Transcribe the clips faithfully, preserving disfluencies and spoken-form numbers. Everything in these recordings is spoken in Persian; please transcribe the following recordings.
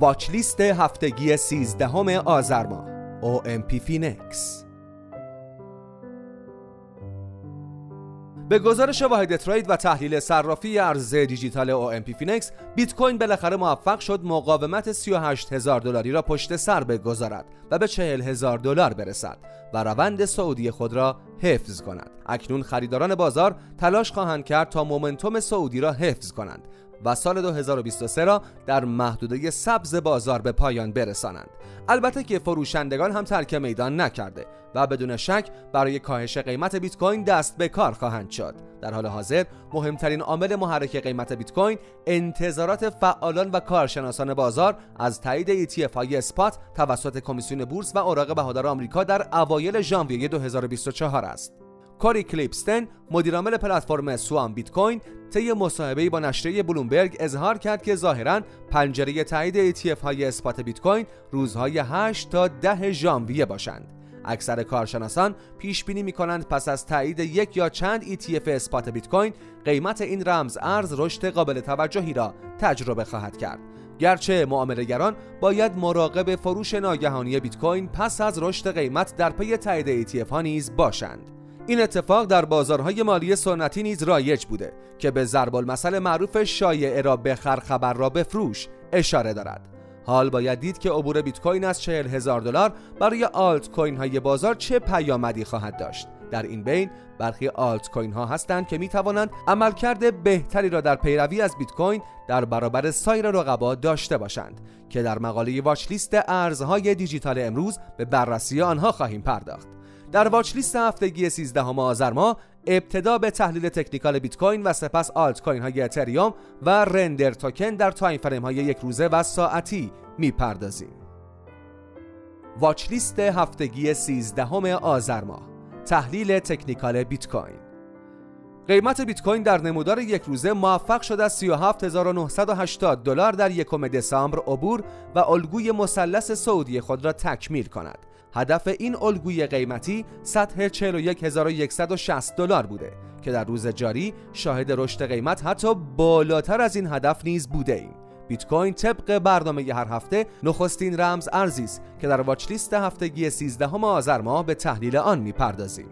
واچ لیست هفتگی سیزدهم آذر ماه او ام پی Phoenix. به گزارش واحد ترید و تحلیل صرافی ارز دیجیتال او ام پی Phoenix، بیت کوین بالاخره موفق شد مقاومت سی و هشت هزار دلاری را پشت سر بگذارد و به چهل هزار دلار برسد و روند صعودی خود را حفظ کند. اکنون خریداران بازار تلاش خواهند کرد تا مومنتوم صعودی را حفظ کنند و سال دو هزار و بیست و سه را در محدوده سبز بازار به پایان برسانند. البته که فروشندگان هم ترک میدان نکرده و بدون شک برای کاهش قیمت بیت کوین دست به کار خواهند شد. در حال حاضر مهمترین عامل محرک قیمت بیت کوین انتظارات فعالان و کارشناسان بازار از تایید ای تی اف های اسپات توسط کمیسیون بورس و اوراق بهادار آمریکا در اوایل ژانویه دو هزار و بیست و چهار است. کوری کلیبستن، مدیر عامل پلتفرم سوان بیتکوین، طی مصاحبه‌ای با نشریه بلومبرگ اظهار کرد که ظاهراً پنجره تایید ای تی اف های اسپات بیت کوین روزهای هشت تا ده ژانویه باشند. اکثر کارشناسان پیش بینی می‌کنند پس از تایید یک یا چند ای تی اف اسپات بیت کوین، قیمت این رمز ارز رشد قابل توجهی را تجربه خواهد کرد. گرچه معامله‌گران باید مراقب فروش ناگهانی بیت کوین پس از رشد قیمت در پی تایید ای تی اف ها نیز باشند. این اتفاق در بازارهای مالی سنتی نیز رایج بوده که به ضرب المثل معروف شایعه را بخر خبر را بفروش اشاره دارد. حال باید دید که عبور بیت کوین از چهل هزار دلار برای آلت کوین های بازار چه پیامدی خواهد داشت. در این بین برخی آلت کوین ها هستند که می توانند عملکرد بهتری را در پیروی از بیت کوین در برابر سایر رقبا داشته باشند که در مقاله واچ لیست ارزهای دیجیتال امروز به بررسی آنها خواهیم پرداخت. در واچ لیست هفتگی سیزدهم آذر ماه ابتدا به تحلیل تکنیکال بیت کوین و سپس آلت کوین های اتریوم و رندر توکن در تایم فریم های یک روزه و ساعتی میپردازیم. واچ لیست هفتگی سیزدهم آذر ماه، تحلیل تکنیکال بیت کوین. قیمت بیت کوین در نمودار یک روزه موفق شد از سی و هفت هزار و نهصد و هشتاد دلار در یکم دسامبر عبور و الگوی مثلث صعودی خود را تکمیل کند. هدف این الگوی قیمتی سطح چهل و یک هزار و صد و شصت دلار بوده که در روز جاری شاهد رشد قیمت حتی بالاتر از این هدف نیز بوده ایم. بیت کوین طبق برنامه ی هر هفته نخستین رمز ارزی است که در واچ لیست هفتگی سیزدهم آذر ماه به تحلیل آن می‌پردازیم.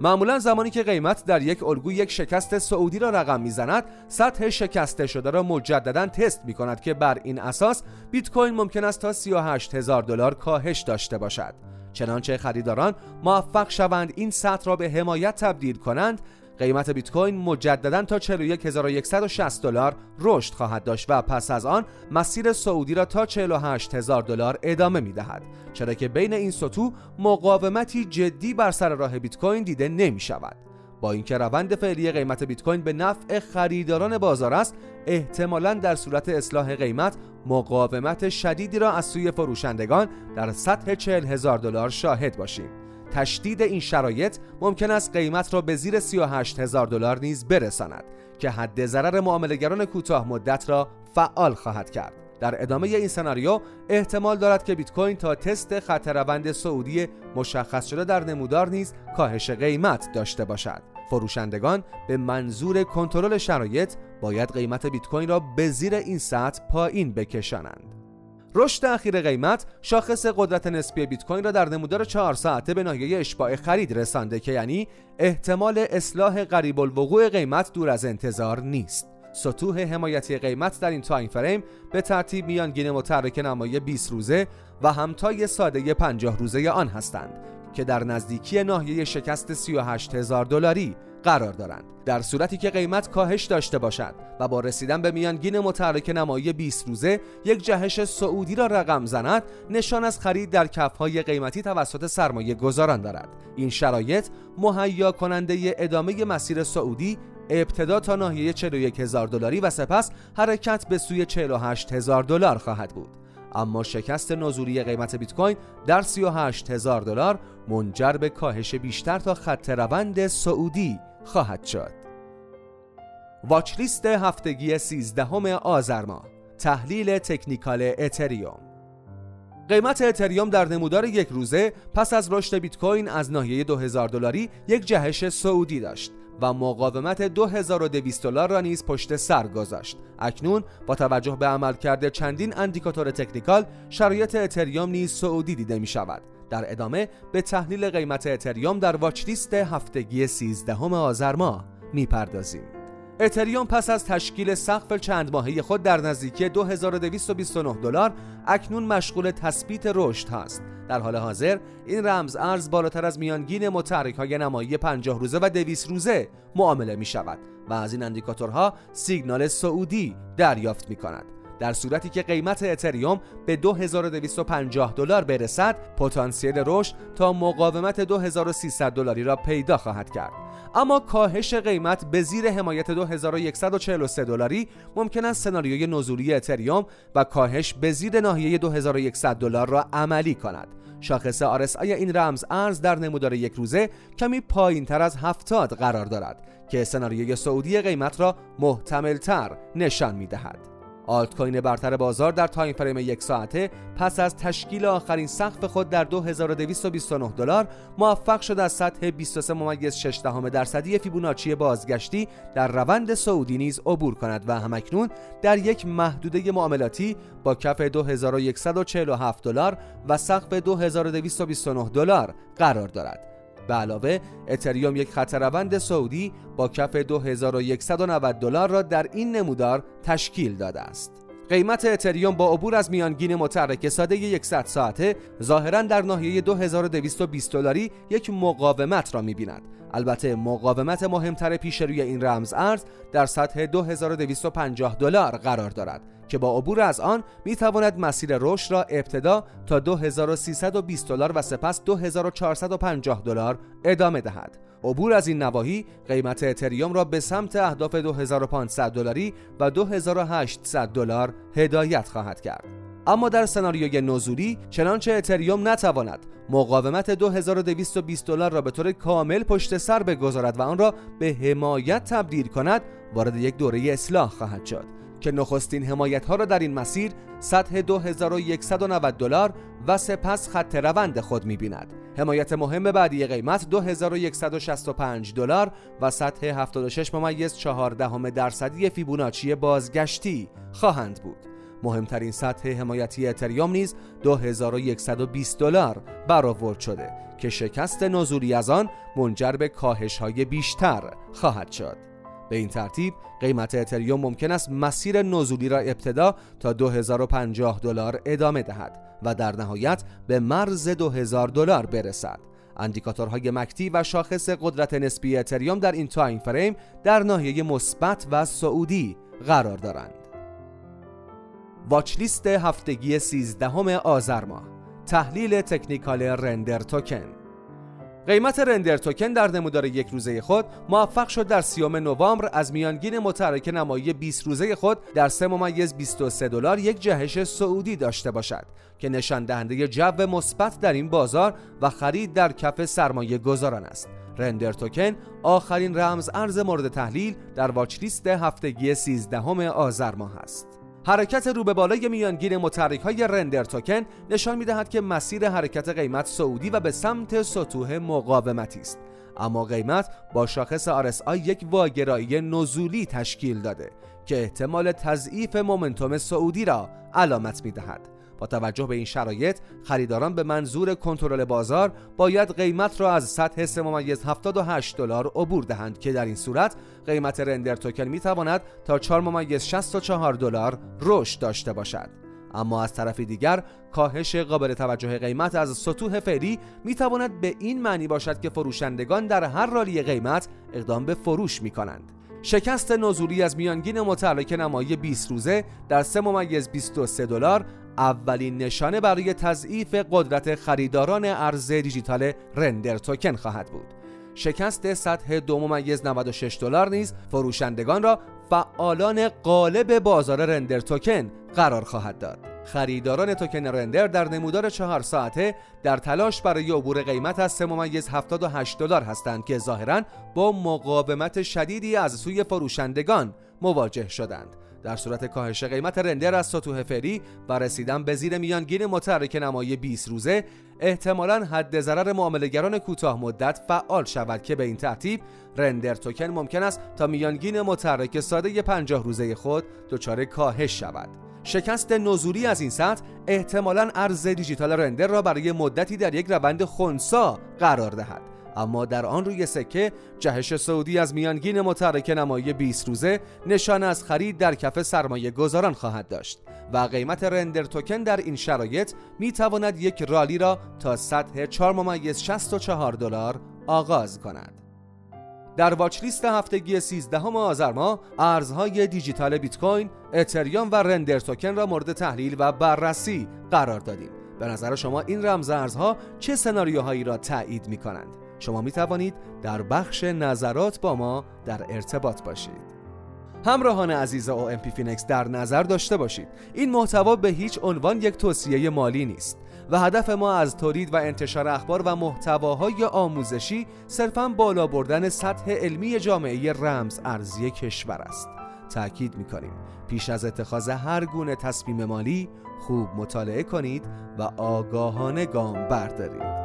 معمولا زمانی که قیمت در یک الگوی یک شکست صعودی را رقم میزند، سطح شکسته شده را مجددا تست می کند که بر این اساس بیت کوین ممکن است تا سی و هشت هزار دلار کاهش داشته باشد. چنانچه خریداران موفق شوند این سطح را به حمایت تبدیل کنند، قیمت بیت کوین مجددا تا چهل و یک هزار و صد و شصت دلار رشد خواهد داشت و پس از آن مسیر صعودی را تا چهل و هشت هزار دلار ادامه می‌دهد، چرا که بین این سطوح مقاومتی جدی بر سر راه بیت کوین دیده نمی‌شود. با اینکه روند فعلی قیمت بیت کوین به نفع خریداران بازار است، احتمالاً در صورت اصلاح قیمت مقاومت شدیدی را از سوی فروشندگان در سطح چهل هزار دلار شاهد باشیم. تشدید این شرایط ممکن است قیمت را به زیر سی و هشت هزار دلار نیز برساند که حد ضرر معامله‌گران کوتاه مدت را فعال خواهد کرد. در ادامه این سناریو احتمال دارد که بیت کوین تا تست خط روند صعودی مشخص شده در نمودار نیز کاهش قیمت داشته باشد. فروشندگان به منظور کنترل شرایط باید قیمت بیت کوین را به زیر این سطح پایین بکشانند. رشد اخیر قیمت شاخص قدرت نسبی بیت کوین را در نمودار چهار ساعته به ناحیه اشباع خرید رسانده که یعنی احتمال اصلاح قریب الوقوع قیمت دور از انتظار نیست. سطوح حمایتی قیمت در این تایم فریم به ترتیب میانگین متحرک نمایی بیست روزه و همتای ساده پنجاه روزه آن هستند که در نزدیکی ناحیه شکست سی و هشت هزار دلاری قرار دارند. در صورتی که قیمت کاهش داشته باشد و با رسیدن به میانگین متحرک نمایی بیست روزه یک جهش صعودی را رقم زند، نشان از خرید در کف‌های قیمتی توسط سرمایه گذاران دارد. این شرایط مهیا کننده ادامه مسیر صعودی ابتدا تا ناحیه چهل و یک هزار دلاری و سپس حرکت به سوی چهل و هشت هزار دلار خواهد بود. اما شکست نزولی قیمت بیت کوین در سی و هشت هزار دلار منجر به کاهش بیشتر تا خط روند صعودی خواهد شد. واچ لیست هفتگی سیزدهم آذر ماه، تحلیل تکنیکال اتریوم. قیمت اتریوم در نمودار یک روزه پس از رشد بیت کوین از ناحیه دو هزار دلاری یک جهش صعودی داشت و مقاومت دو هزار و دویست دلار را نیز پشت سر گذاشت. اکنون با توجه به عملکرد چندین اندیکاتور تکنیکال، شرایط اتریوم نیز صعودی دیده می شود. در ادامه به تحلیل قیمت اتریوم در واچ لیست هفتگی سیزدهم آذر ماه میپردازیم. اتریوم پس از تشکیل سقف چند ماهه خود در نزدیکی دو هزار و دویست و بیست و نه دلار، اکنون مشغول تثبیت رشد هست. در حال حاضر این رمز ارز بالاتر از میانگین متحرک‌های نمایی پنجاه روزه و دویست روزه معامله می شود و از این اندیکاتورها سیگنال صعودی دریافت می کند. در صورتی که قیمت اتریوم به دو هزار و دویست و پنجاه دلار برسد، پتانسیل رشد تا مقاومت دو هزار و سیصد دلاری را پیدا خواهد کرد. اما کاهش قیمت به زیر حمایت دو هزار و صد و چهل و سه دلاری ممکن است سناریوی نزولی اتریوم و کاهش به زیر ناحیه دو هزار و صد دلار را عملی کند. شاخص آر اس آی این رمز ارز در نمودار یک روزه کمی پایینتر از هفتاد قرار دارد که سناریوی صعودی قیمت را محتملتر نشان می‌دهد. آلت کوین برتر بازار در تایم فریم یک ساعته پس از تشکیل آخرین سقف خود در دو هزار و دویست و بیست و نه دلار، موفق شد از سطح بیست و سه ممیز شش درصدی فیبوناچی بازگشتی در روند صعودی نیز عبور کند و همکنون در یک محدوده معاملاتی با کف دو هزار و صد و چهل و هفت دلار و سقف دو هزار و دویست و بیست و نه دلار قرار دارد. به علاوه اتریوم یک خط روند صعودی با کف دو هزار و صد و نود دلار را در این نمودار تشکیل داده است. قیمت اتریوم با عبور از میانگین متحرک ساده صد ساعته ظاهرا در ناحیه دو هزار و دویست و بیست دلاری یک مقاومت را می‌بیند. البته مقاومت مهمتر پیش روی این رمز ارز در سطح دو هزار و دویست و پنجاه دلار قرار دارد که با عبور از آن می‌تواند مسیر رشد را ابتدا تا دو هزار و سیصد و بیست دلار و سپس دو هزار و چهارصد و پنجاه دلار ادامه دهد. عبور از این نواحی قیمت اتریوم را به سمت اهداف دو هزار و پانصد دلاری و دو هزار و هشتصد دلار هدایت خواهد کرد. اما در سناریوی نزولی چنانچه اتریوم نتواند مقاومت دو هزار و دویست و بیست دلار را به طور کامل پشت سر بگذارد و آن را به حمایت تبدیل کند، وارد یک دوره اصلاح خواهد شد که نخستین حمایت ها را در این مسیر سطح دو هزار و صد و نود دلار و سپس خط روند خود می‌بیند. حمایت مهم بعدی قیمت دو هزار و صد و شصت و پنج دلار و سطح هفتاد و شش ممیز چهارده درصدی فیبوناچی بازگشتی خواهند بود. مهمترین سطح حمایتی اتریوم نیز دو هزار و صد و بیست دلار برآورد شده که شکست نزولی از آن منجر به کاهش‌های بیشتر خواهد شد. به این ترتیب قیمت اتریوم ممکن است مسیر نزولی را ابتدا تا دو هزار و پنجاه دلار ادامه دهد و در نهایت به مرز دو هزار دلار برسد. اندیکاتورهای مکتی و شاخص قدرت نسبی اتریوم در این تایم فریم در ناحیه مثبت و صعودی قرار دارند. واچ لیست هفتگی سیزدهم آذر ماه، تحلیل تکنیکال رندر توکن. قیمت رندر توکن در نمودار یک روزه خود موفق شد در سیوم نوامبر از میانگین متحرک نمایی بیست روزه خود در سه ممیز بیست و سه دلار یک جهش صعودی داشته باشد که نشان دهنده جو مثبت در این بازار و خرید در کف سرمایه گذاران است. رندر توکن آخرین رمز ارز مورد تحلیل در واچ لیست هفتگی سیزدهم آذر ماه است. حرکت رو به بالای میانگین متحرک‌های رندر توکن نشان می‌دهد که مسیر حرکت قیمت صعودی و به سمت سطوح مقاومتی است. اما قیمت با شاخص آر اس آی یک واگرایی نزولی تشکیل داده که احتمال تضعیف مومنتوم صعودی را علامت می‌دهد. با توجه به این شرایط، خریداران به منظور کنترل بازار باید قیمت را از سطح سه ممیز هفتاد و هشت دلار عبور دهند که در این صورت قیمت رندر توکن می تواند تا چهار ممیز شصت و چهار دلار رشد داشته باشد. اما از طرف دیگر کاهش قابل توجه قیمت از سطوح فعلی می تواند به این معنی باشد که فروشندگان در هر رالی قیمت اقدام به فروش می کنند. شکست نزولی از میانگین متحرک نمایی بیست روزه در سه ممیز بیست و سه دلار اولین نشانه برای تضعیف قدرت خریداران ارز دیجیتال رندر توکن خواهد بود. شکست سطح دو ممیز نود و شش دلار نیز فروشندگان را فعالان غالب بازار رندر توکن قرار خواهد داد. خریداران توکن رندر در نمودار چهار ساعته در تلاش برای عبور قیمت از سه ممیز هفتاد و هشت دلار هستند که ظاهراً با مقاومت شدیدی از سوی فروشندگان مواجه شدند. در صورت کاهش قیمت رندر از سطوح فعلی و رسیدن به زیر میانگین متحرک نمایی بیست روزه، احتمالاً حد ضرر معامله‌گران کوتاه مدت فعال شود که به این ترتیب رندر توکن ممکن است تا میانگین متحرک ساده پنجاه روزه خود دچار کاهش شود. شکست نزولی از این سطح احتمالاً ارز دیجیتال رندر را برای مدتی در یک روند خنثی قرار دهد، اما در آن روی سکه جهش صعودی از میانگین متحرک نمایی بیست روزه نشانه از خرید در کف سرمایه گذاران خواهد داشت و قیمت رندر توکن در این شرایط می تواند یک رالی را تا سطح چهار ممیز شصت و چهار دلار آغاز کند. در واچ لیست هفتگی سیزدهم آذر ماه ارزهای دیجیتال بیت کوین، اتریوم و رندر توکن را مورد تحلیل و بررسی قرار دادیم. به نظر شما این رمزارزها چه سناریوهایی را تایید می کنند؟ شما می توانید در بخش نظرات با ما در ارتباط باشید. همراهان عزیز او ام پی فینکس در نظر داشته باشید این محتوا به هیچ عنوان یک توصیه مالی نیست و هدف ما از تولید و انتشار اخبار و محتواهای آموزشی صرفاً بالا بردن سطح علمی جامعه رمز ارزی کشور است. تأکید می‌کنیم پیش از اتخاذ هر گونه تصمیم مالی خوب مطالعه کنید و آگاهانه گام بردارید.